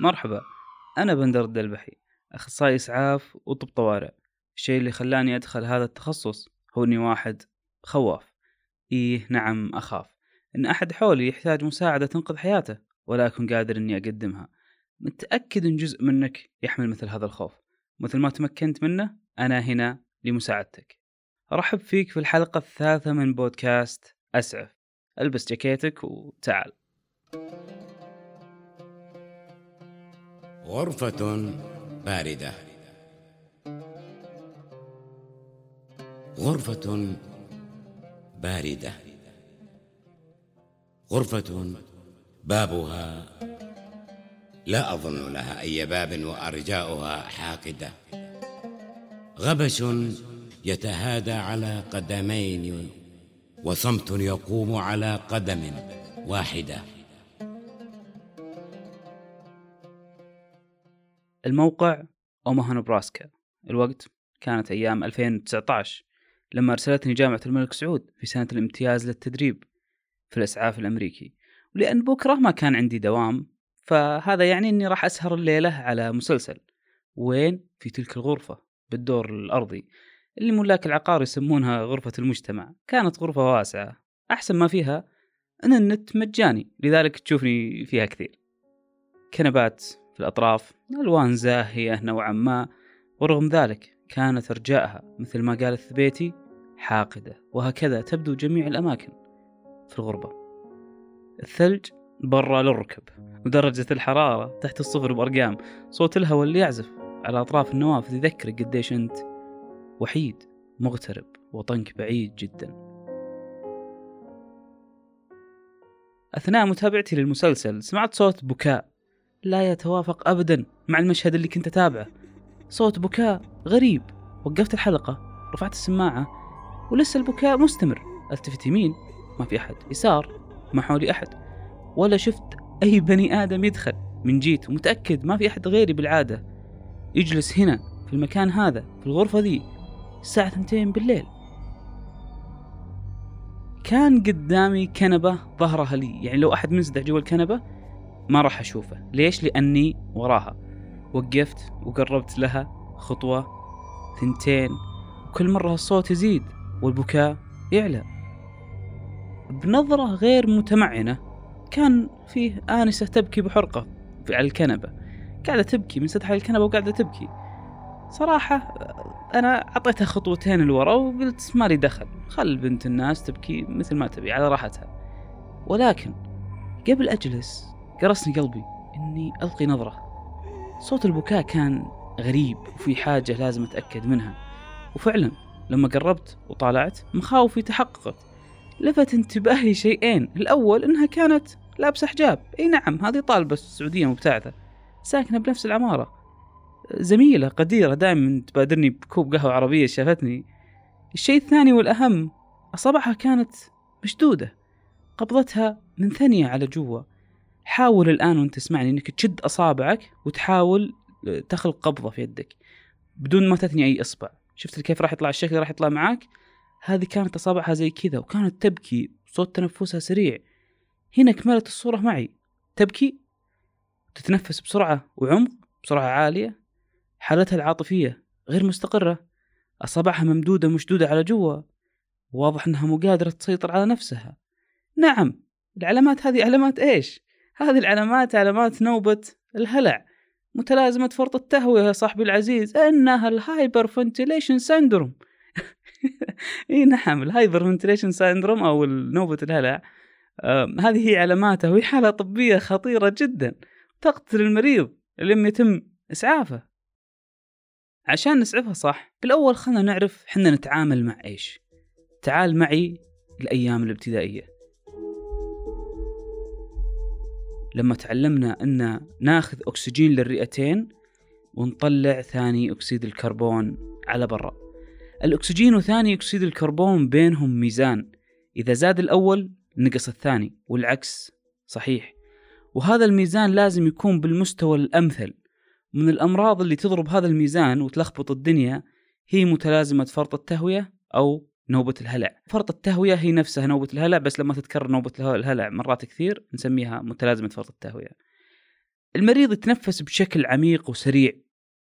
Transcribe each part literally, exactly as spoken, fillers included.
مرحبا، أنا بندر الدلبحي، أخصائي إسعاف وطب طوارئ. الشيء اللي خلاني أدخل هذا التخصص هو إني واحد خواف. إيه نعم، أخاف إن أحد حولي يحتاج مساعدة تنقذ حياته ولا أكون قادر إني أقدمها. متأكد إن جزء منك يحمل مثل هذا الخوف، مثل ما تمكنت منه أنا هنا لمساعدتك. أرحب فيك في الحلقة الثالثة من بودكاست أسعف. ألبس جاكيتك وتعال. غرفة باردة، غرفة باردة، غرفة بابها لا أظن لها أي باب وأرجاؤها حاقدة، غبش يتهادى على قدمين وصمت يقوم على قدم واحدة. الموقع أوماها، نبراسكا. الوقت كانت أيام ألفين وتسعة عشر لما أرسلتني جامعة الملك سعود في سنة الامتياز للتدريب في الإسعاف الأمريكي، ولأن بكرة ما كان عندي دوام فهذا يعني أني راح أسهر الليلة على مسلسل. وين؟ في تلك الغرفة بالدور الأرضي اللي ملاك العقار يسمونها غرفة المجتمع. كانت غرفة واسعة، أحسن ما فيها أن النت مجاني، لذلك تشوفني فيها كثير. كنبات في الأطراف، ألوان زاهية نوعا ما، ورغم ذلك كانت أرجائها مثل ما قال الثبيتي حاقدة، وهكذا تبدو جميع الأماكن في الغربة. الثلج برا للركب، ودرجة الحرارة تحت الصفر بأرقام. صوت الهواء اللي يعزف على أطراف النوافذ يذكرك قديش أنت وحيد، مغترب، وطنك بعيد جدا. أثناء متابعتي للمسلسل سمعت صوت بكاء لا يتوافق أبدا مع المشهد اللي كنت أتابعه، صوت بكاء غريب. وقفت الحلقة، رفعت السماعة ولسه البكاء مستمر. التفت يمين، ما في أحد، يسار، ما حولي أحد، ولا شفت أي بني آدم يدخل من جيت، ومتأكد ما في أحد غيري بالعادة يجلس هنا في المكان هذا في الغرفة ذي الساعة اثنتين بالليل. كان قدامي كنبة ظهرها لي، يعني لو أحد منزدح جوا الكنبة ما راح أشوفه. ليش؟ لأني وراها. وقفت وقربت لها خطوة، ثنتين، وكل مرة الصوت يزيد والبكاء يعلى. بنظرة غير متمعنة كان فيه آنسة تبكي بحرقة على الكنبة، قاعدة تبكي من سطح الكنبة وقاعدة تبكي. صراحة أنا عطيتها خطوتين لورا وقلت ما لي دخل، خل بنت الناس تبكي مثل ما تبي على راحتها. ولكن قبل أجلس قرصني قلبي إني ألقي نظرة. صوت البكاء كان غريب وفي حاجة لازم أتأكد منها. وفعلا لما قربت وطالعت مخاوفي تحققت. لفت انتباهي شيئين، الأول إنها كانت لابسة حجاب. أي نعم، هذه طالبة سعودية مبتعثة ساكنة بنفس العمارة، زميلة قديرة دائما تبادرني بكوب قهوة عربية. شافتني. الشيء الثاني والأهم، أصابعها كانت مشدودة، قبضتها من ثانية على جوا. حاول الآن وانت تسمعني انك تشد أصابعك وتحاول تخلق قبضة في يدك بدون ما تثني أي إصبع. شفت كيف راح يطلع الشكل راح يطلع معك؟ هذه كانت أصابعها زي كذا، وكانت تبكي، صوت تنفسها سريع. هنا كملت الصورة معي، تبكي، تتنفس بسرعة وعمق، بسرعة عالية، حالتها العاطفية غير مستقرة، أصابعها ممدودة مشدودة على جوا، واضح أنها مو قادرة تسيطر على نفسها. نعم، العلامات هذه علامات إيش؟ هذه العلامات علامات نوبة الهلع، متلازمة فرط التهوية يا صاحبي العزيز، إنها الهايبر فنتيليشن سيندروم. إيه نعم، الهايبر فنتيليشن سيندروم أو نوبة الهلع. آه، هذه هي علاماتها، وهي حالة طبية خطيرة جدا تقتل المريض لما يتم إسعافه. عشان نسعفها صح بالأول خلنا نعرف حنا نتعامل مع إيش. تعال معي الأيام الابتدائية لما تعلمنا أن ناخذ أكسجين للرئتين ونطلع ثاني أكسيد الكربون على برا. الأكسجين وثاني أكسيد الكربون بينهم ميزان، إذا زاد الأول نقص الثاني والعكس صحيح، وهذا الميزان لازم يكون بالمستوى الأمثل. من الأمراض اللي تضرب هذا الميزان وتلخبط الدنيا هي متلازمة فرط التهوية أو نوبة الهلع. فرط التهوية هي نفسها نوبة الهلع، بس لما تتكرر نوبة الهلع مرات كثير نسميها متلازمة فرط التهوية. المريض يتنفس بشكل عميق وسريع،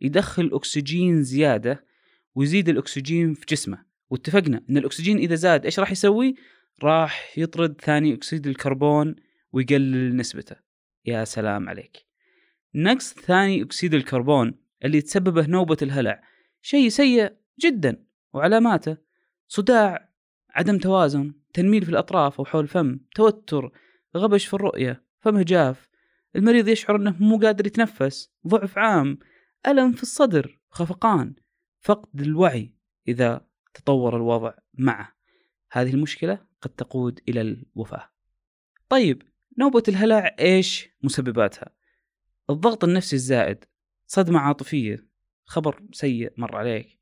يدخل أكسجين زيادة ويزيد الأكسجين في جسمه. واتفقنا أن الأكسجين إذا زاد إيش راح يسوي؟ راح يطرد ثاني أكسيد الكربون ويقلل نسبته. يا سلام عليك. نقص ثاني أكسيد الكربون اللي تسببه نوبة الهلع شيء سيء جدا، وعلاماته صداع، عدم توازن، تنميل في الأطراف أو حول الفم، توتر، غبش في الرؤية، فمه جاف، المريض يشعر أنه مو قادر يتنفس، ضعف عام، ألم في الصدر، خفقان، فقد الوعي إذا تطور الوضع معه. هذه المشكلة قد تقود إلى الوفاة. طيب نوبة الهلع إيش مسبباتها؟ الضغط النفسي الزائد، صدمة عاطفية، خبر سيء مر عليك،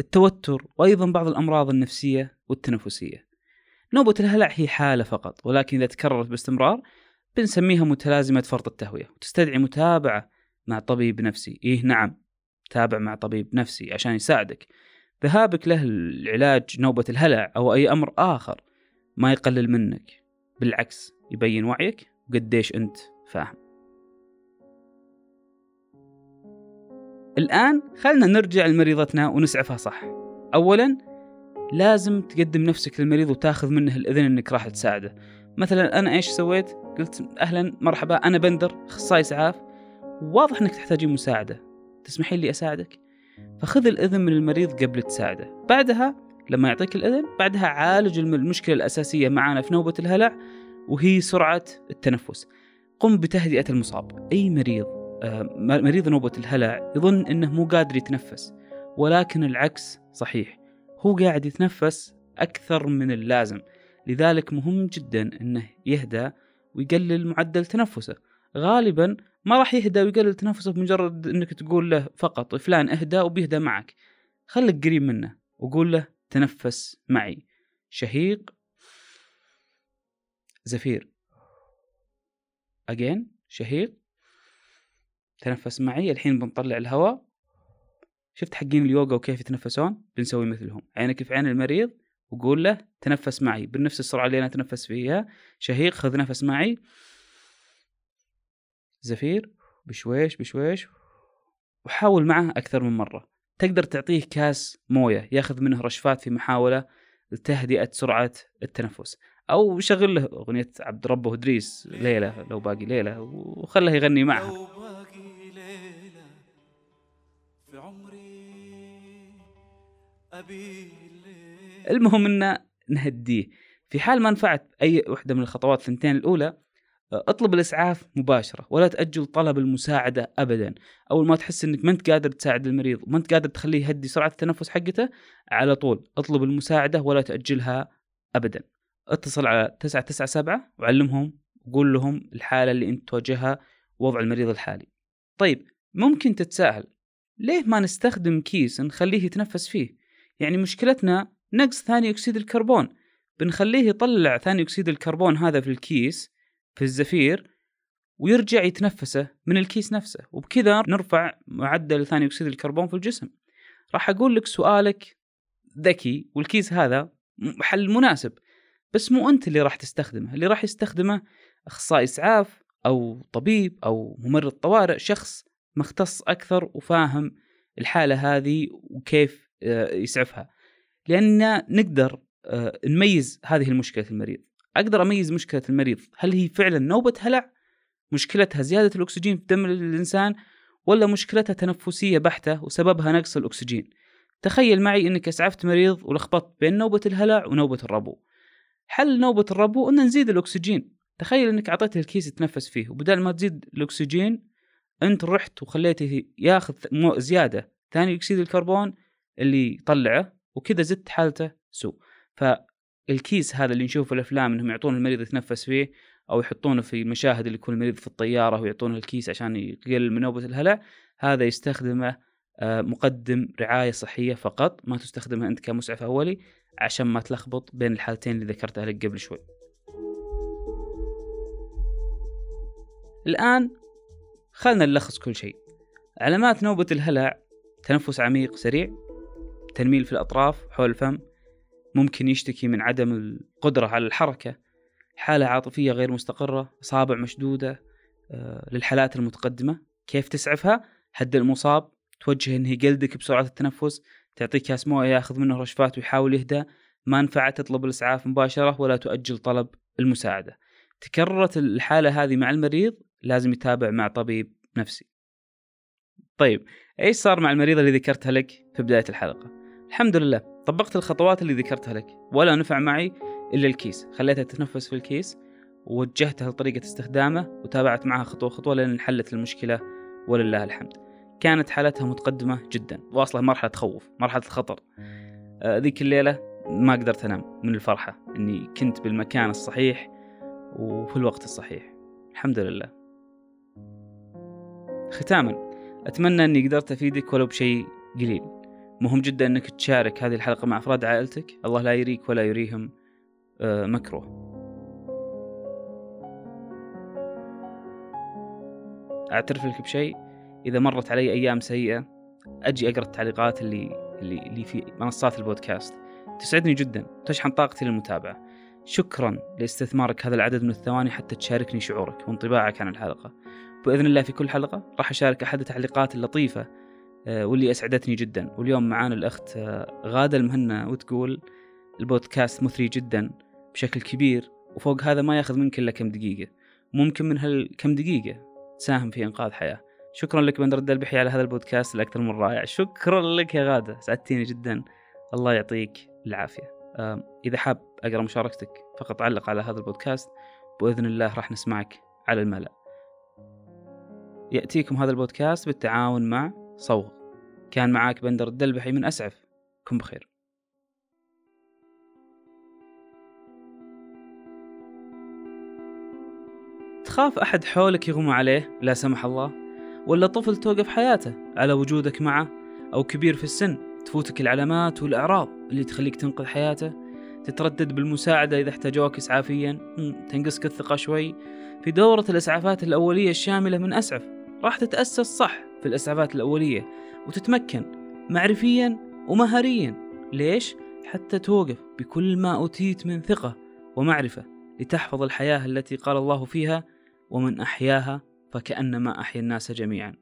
التوتر، وأيضا بعض الأمراض النفسية والتنفسية. نوبة الهلع هي حالة فقط، ولكن إذا تكررت باستمرار بنسميها متلازمة فرط التهوية، وتستدعي متابعة مع طبيب نفسي. إيه نعم، تابع مع طبيب نفسي عشان يساعدك. ذهابك له العلاج نوبة الهلع أو أي أمر آخر ما يقلل منك، بالعكس يبين وعيك وقديش أنت فاهم. الآن خلنا نرجع لمريضتنا ونسعفها صح. أولا لازم تقدم نفسك للمريض وتاخذ منه الإذن أنك راح تساعده. مثلا أنا إيش سويت؟ قلت أهلا مرحبا، أنا بندر أخصائي إسعاف، واضح أنك تحتاجين مساعدة، تسمحي لي أساعدك؟ فخذ الإذن من المريض قبل تساعده. بعدها لما يعطيك الإذن بعدها عالج المشكلة الأساسية معنا في نوبة الهلع وهي سرعة التنفس. قم بتهدئة المصاب. أي مريض آه مريض نوبة الهلع يظن أنه مو قادر يتنفس، ولكن العكس صحيح، هو قاعد يتنفس أكثر من اللازم. لذلك مهم جدا أنه يهدأ ويقلل معدل تنفسه. غالبا ما راح يهدأ ويقلل تنفسه بمجرد أنك تقول له فقط فلان اهدأ وبيهدأ معك. خلك قريب منه وقول له تنفس معي، شهيق، زفير، أجين، شهيق، تنفس معي. الحين بنطلع الهواء. شفت حقين اليوغا وكيف يتنفسون؟ بنسوي مثلهم. عينك في عين المريض وقول له تنفس معي بنفس السرعة اللي أنا أتنفس فيها، شهيق، خذ نفس معي، زفير، بشويش بشويش. وحاول معه أكثر من مرة. تقدر تعطيه كاس موية ياخذ منه رشفات في محاولة لتهدئة سرعة التنفس، أو شغل له أغنية عبد الرب إدريس ليلة لو باقي ليلة وخله يغني معها. لو باقي ليلة في عمري أبي. المهم إن نهديه. في حال ما نفعت أي واحدة من الخطوات الثنتين الأولى اطلب الإسعاف مباشرة، ولا تأجل طلب المساعدة أبدا. أول ما تحس أنك ما أنت قادر تساعد المريض وما أنت قادر تخليه يهدي سرعة التنفس حقته، على طول اطلب المساعدة ولا تأجلها أبدا. اتصل على تسعة تسعة سبعة وعلمهم وقول لهم الحالة اللي أنت تواجهها ووضع المريض الحالي. طيب ممكن تتساءل ليه ما نستخدم كيس نخليه يتنفس فيه؟ يعني مشكلتنا نقص ثاني أكسيد الكربون، بنخليه يطلع ثاني أكسيد الكربون هذا في الكيس في الزفير ويرجع يتنفسه من الكيس نفسه، وبكذا نرفع معدل ثاني أكسيد الكربون في الجسم. راح أقول لك سؤالك ذكي والكيس هذا حل مناسب، بس مو أنت اللي راح تستخدمه. اللي راح يستخدمه أخصائي إسعاف أو طبيب أو ممرض طوارئ، شخص مختص أكثر وفاهم الحالة هذه وكيف يسعفها. لأننا نقدر نميز هذه المشكلة المريض. أقدر أميز مشكلة المريض، هل هي فعلا نوبة هلع مشكلتها زيادة الأكسجين في دم الإنسان، ولا مشكلتها تنفسية بحتة وسببها نقص الأكسجين. تخيل معي أنك أسعفت مريض ولخبطت بين نوبة الهلع ونوبة الربو. حل نوبة الربو أن نزيد الأكسجين. تخيل أنك أعطيته الكيس يتنفس فيه، وبدال ما تزيد الأكسجين أنت رحت وخليته ياخذ زيادة ثاني أكسيد الكربون اللي يطلعه، وكذا زدت حالته سوء. فالكيس هذا اللي نشوفه في الأفلام أنهم يعطون المريض يتنفس فيه، أو يحطونه في مشاهد اللي يكون المريض في الطيارة ويعطونه الكيس عشان يقلل من نوبة الهلع، هذا يستخدمه مقدم رعاية صحية فقط، ما تستخدمها أنت كمسعف أولي عشان ما تلخبط بين الحالتين اللي ذكرتها لك قبل شوي. الآن خلنا نلخص كل شيء. علامات نوبة الهلع: تنفس عميق سريع، تنميل في الأطراف حول الفم، ممكن يشتكي من عدم القدرة على الحركة، حالة عاطفية غير مستقرة، أصابع مشدودة، للحالات المتقدمة، كيف تسعفها، حد المصاب، توجه انهي جلدك بسرعة التنفس، تعطيه كاس مويه ياخذ منه رشفات ويحاول يهدى، ما نفعت تطلب الإسعاف مباشرة ولا تؤجل طلب المساعدة. تكررت الحالة هذه مع المريض لازم يتابع مع طبيب نفسي. طيب ايش صار مع المريضة اللي ذكرتها لك في بداية الحلقة؟ الحمد لله طبقت الخطوات اللي ذكرتها لك ولا نفع معي إلا الكيس، خليتها تتنفس في الكيس ووجهتها لطريقة استخدامه وتابعت معها خطوة خطوة لين انحلت المشكلة ولله الحمد. كانت حالتها متقدمة جدا، واصلة مرحلة تخوف، مرحلة الخطر. ذيك الليلة ما قدرت أنام من الفرحة أني كنت بالمكان الصحيح وفي الوقت الصحيح، الحمد لله. ختاما أتمنى أني قدرت أفيدك ولو بشيء قليل. مهم جدا أنك تشارك هذه الحلقة مع أفراد عائلتك، الله لا يريك ولا يريهم مكروه. أعترف لك بشيء، إذا مرت علي أيام سيئة أجي أقرأ التعليقات اللي اللي في منصات البودكاست، تسعدني جدا، تشحن طاقتي للمتابعة. شكرا لاستثمارك هذا العدد من الثواني حتى تشاركني شعورك وانطباعك عن الحلقة. بإذن الله في كل حلقة راح أشارك أحد التعليقات اللطيفة واللي أسعدتني جدا. واليوم معانا الأخت غادة المهنة وتقول البودكاست مثري جدا بشكل كبير، وفوق هذا ما ياخذ منك إلا كم دقيقة، ممكن من هالكم دقيقة تساهم في إنقاذ حياة. شكرا لك بندر الدلبحي على هذا البودكاست الأكثر من رائع. شكرا لك يا غادة، سعدتني جدا، الله يعطيك العافية. إذا حاب أقرأ مشاركتك فقط علق على هذا البودكاست، بإذن الله راح نسمعك على الملأ. يأتيكم هذا البودكاست بالتعاون مع صوغ. كان معاك بندر الدلبحي من أسعف، كن بخير. تخاف أحد حولك يغمى عليه لا سمح الله، ولا طفل توقف حياته على وجودك معه، أو كبير في السن تفوتك العلامات والأعراض اللي تخليك تنقذ حياته، تتردد بالمساعدة إذا احتاجوك إسعافيا، تنقصك الثقة شوي. في دورة الإسعافات الأولية الشاملة من أسعف راح تتأسس صح في الإسعافات الأولية وتتمكن معرفيا ومهاريا، ليش؟ حتى توقف بكل ما أوتيت من ثقة ومعرفة لتحفظ الحياة التي قال الله فيها ومن أحياها فكأنما أحيا الناس جميعا.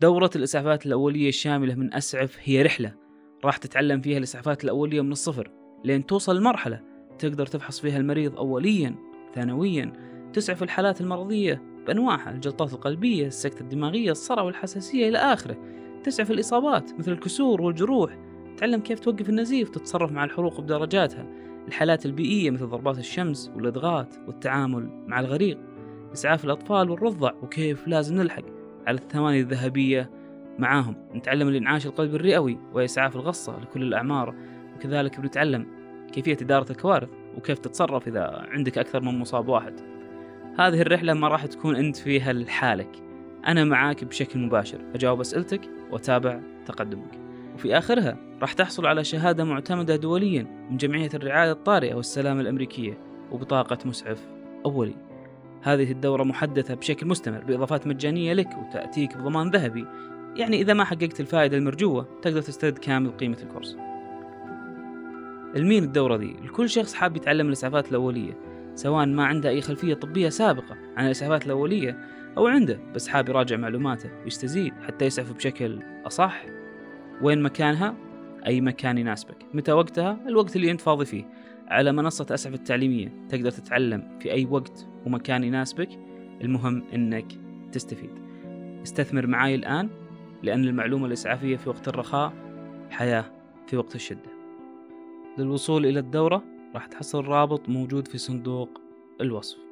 دورة الإسعافات الأولية الشاملة من أسعف هي رحلة راح تتعلم فيها الإسعافات الأولية من الصفر لين توصل لمرحلة تقدر تفحص فيها المريض أوليا ثانويا، تسعف الحالات المرضية بأنواعها، الجلطات القلبية، السكتة الدماغية، الصرع والحساسية إلى آخره، تسعف الإصابات مثل الكسور والجروح، تعلم كيف توقف النزيف، تتصرف مع الحروق بدرجاتها، الحالات البيئية مثل ضربات الشمس والإضغاط والتعامل مع الغريق، إسعاف الأطفال والرضع وكيف لازم نلحق على الثواني الذهبية معاهم، نتعلم الإنعاش القلبي الرئوي وإسعاف الغصة لكل الأعمار، وكذلك بنتعلم كيفية إدارة الكوارث وكيف تتصرف إذا عندك أكثر من مصاب واحد. هذه الرحلة ما راح تكون أنت فيها لحالك، أنا معاك بشكل مباشر، أجاوب أسئلتك وأتابع تقدمك، وفي آخرها راح تحصل على شهادة معتمدة دوليا من جمعية الرعاية الطارئة والسلامة الأمريكية وبطاقة مسعف أولي. هذه الدورة محدثة بشكل مستمر بإضافات مجانية لك وتأتيك بضمان ذهبي، يعني إذا ما حققت الفائدة المرجوة تقدر تسترد كامل قيمة الكورس. المين الدورة دي لكل شخص حاب يتعلم الإسعافات الأولية، سواء ما عنده أي خلفية طبية سابقة عن الإسعافات الأولية أو عنده بس حاب يراجع معلوماته ويستزيد حتى يسعف بشكل أصح. وين مكانها؟ أي مكان يناسبك، متى وقتها؟ الوقت اللي أنت فاضي فيه. على منصة أسعف التعليمية تقدر تتعلم في أي وقت ومكان يناسبك، المهم أنك تستفيد. استثمر معاي الآن، لأن المعلومة الإسعافية في وقت الرخاء حياة في وقت الشدة. للوصول إلى الدورة راح تحصل رابط موجود في صندوق الوصف.